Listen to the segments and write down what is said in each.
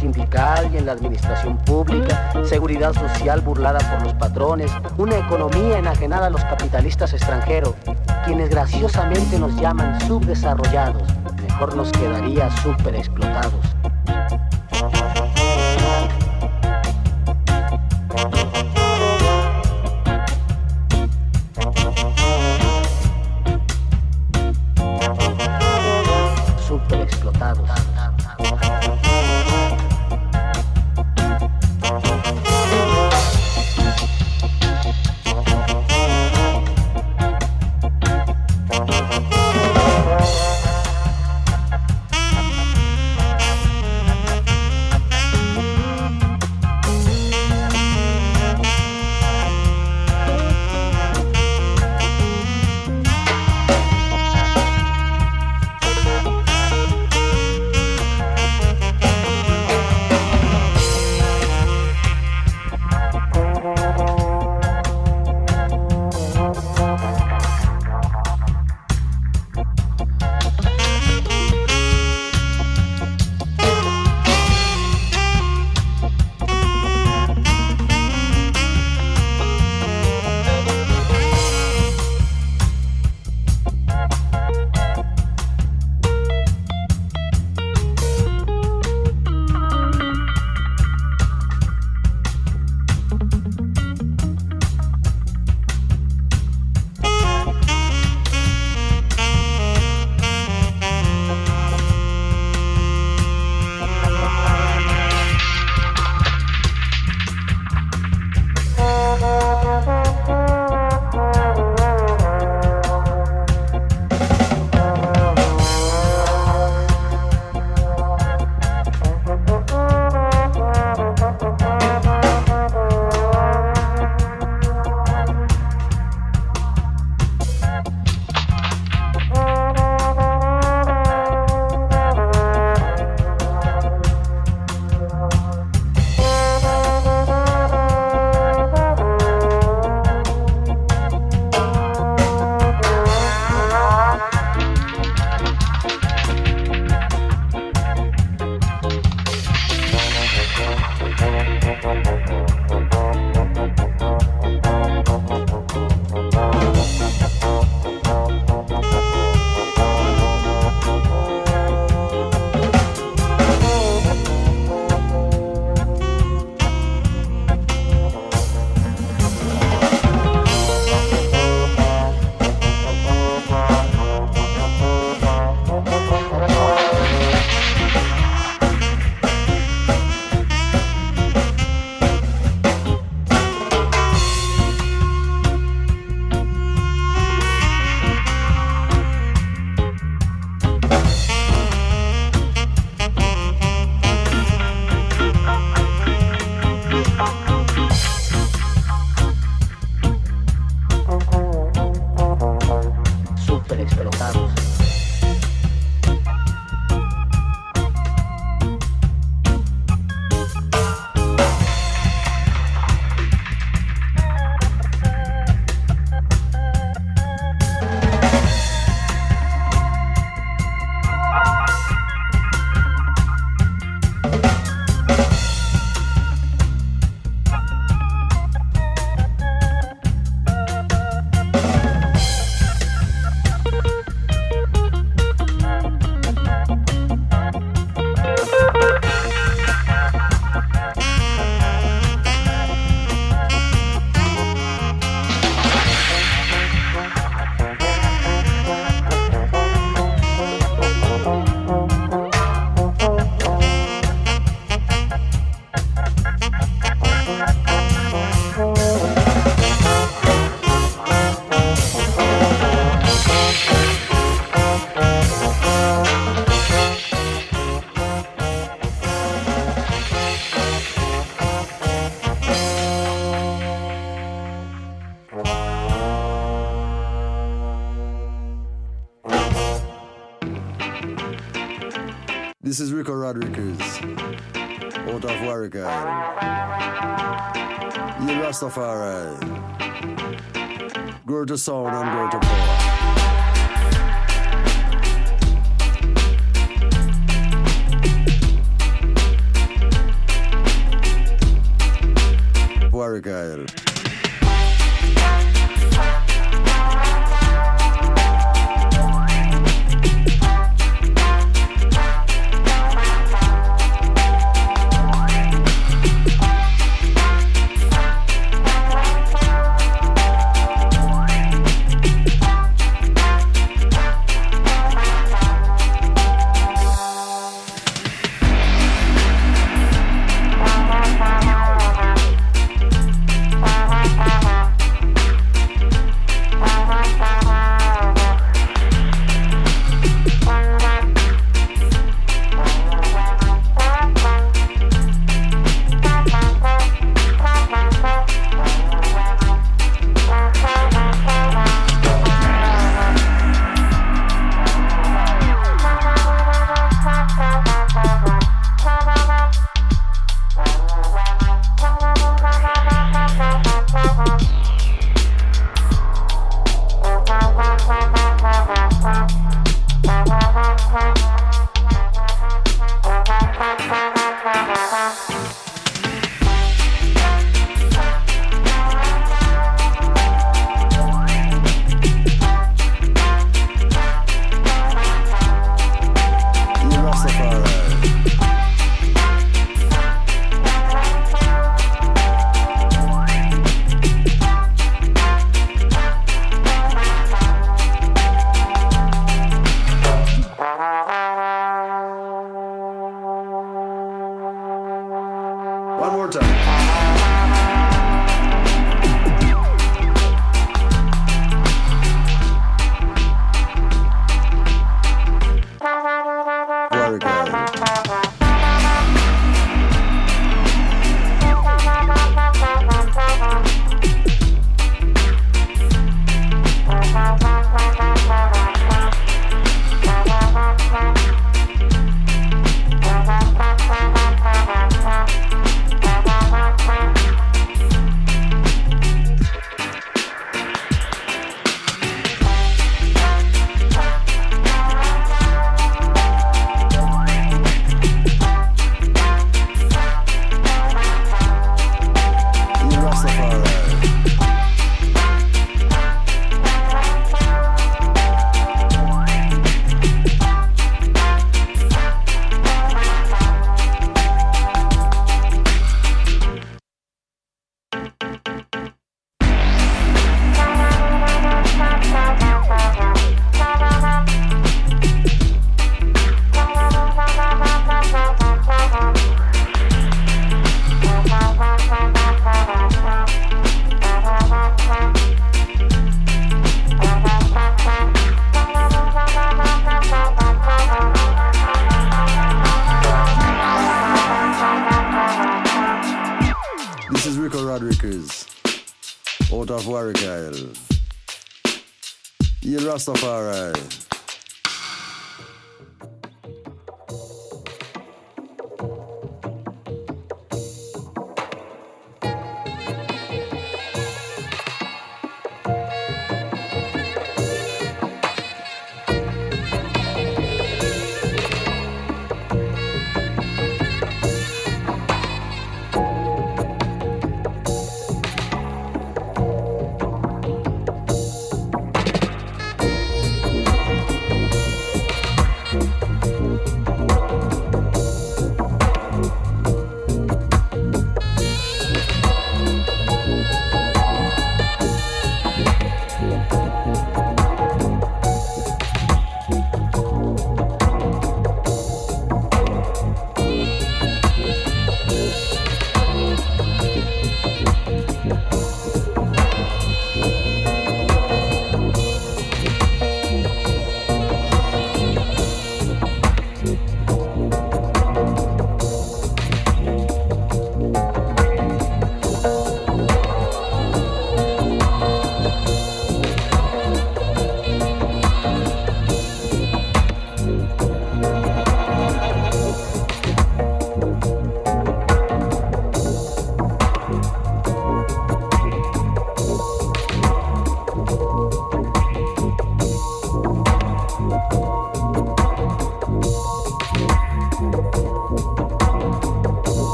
Sindical y en la administración pública, seguridad social burlada por los patrones, una economía enajenada a los capitalistas extranjeros, quienes graciosamente nos llaman subdesarrollados, mejor nos quedaría superexplotados. This is Rico Rodriguez, out of Warwick. You Rastafari, grow to sound and grow to power. Warwick.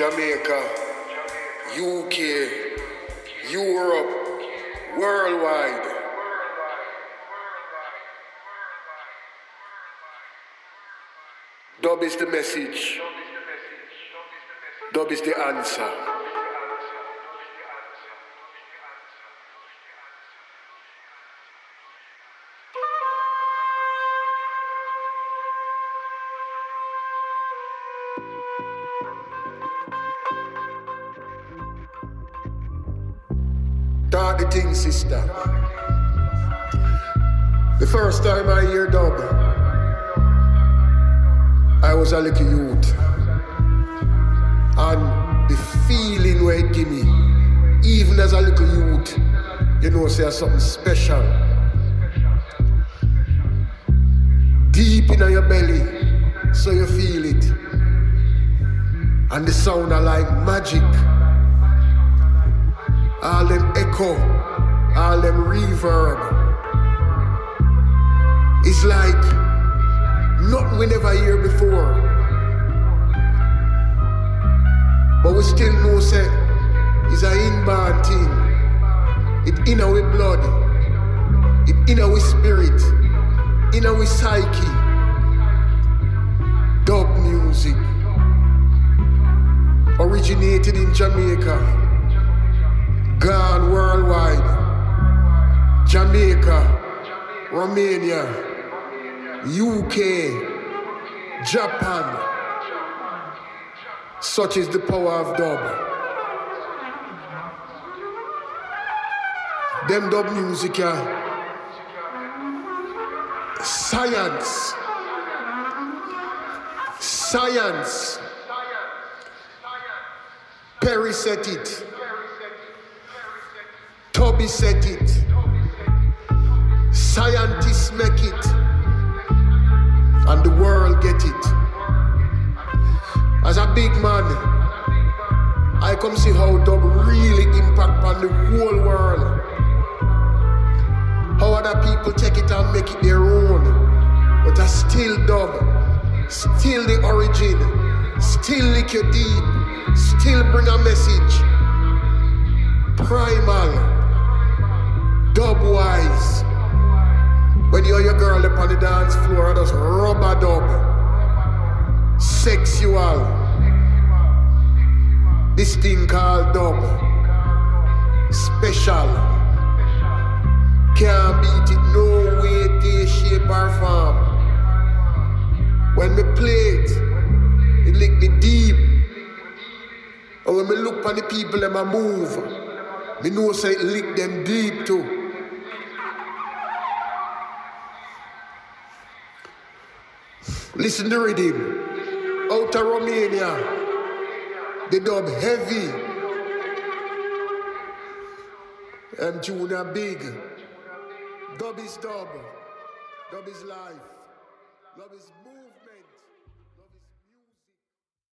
Jamaica, UK, Europe, worldwide. Dub is the message. Dub is the answer. Talk the thing, sister. The first time I hear dub, I was a little youth, and the feeling where it gave me, even as a little youth, you know, say something special, deep in your belly, so you feel it, and the sound are like magic, all them echo, all them reverb, it's like nothing we never hear before. But we still know, say, it's an inborn thing. It in our blood. It in our spirit. In our psyche. Dub music. Originated in Jamaica. Gone worldwide. Jamaica. Romania. UK, Japan, such is the power of dub. Them dub music are science. Science. Perry said it. Toby said it. Scientists make it. And the world get it. As a big man, I come see how dub really impact on the whole world. How other people take it and make it their own. But that's still dub. Still the origin. Still lick your deep. Still bring a message. Primal. Dub-wise. When you are your girl up on the dance floor, I just rub a dub. Sexual. This thing called dub. Special. Can't beat it no way, day, shape or form. When me play it, it lick me deep. And when me look on the people and I move, me know say it lick them deep too. Listen to rhythm. Out of Romania, the dub heavy. And Junior big. Dub is dub. Dub is life. Dub is.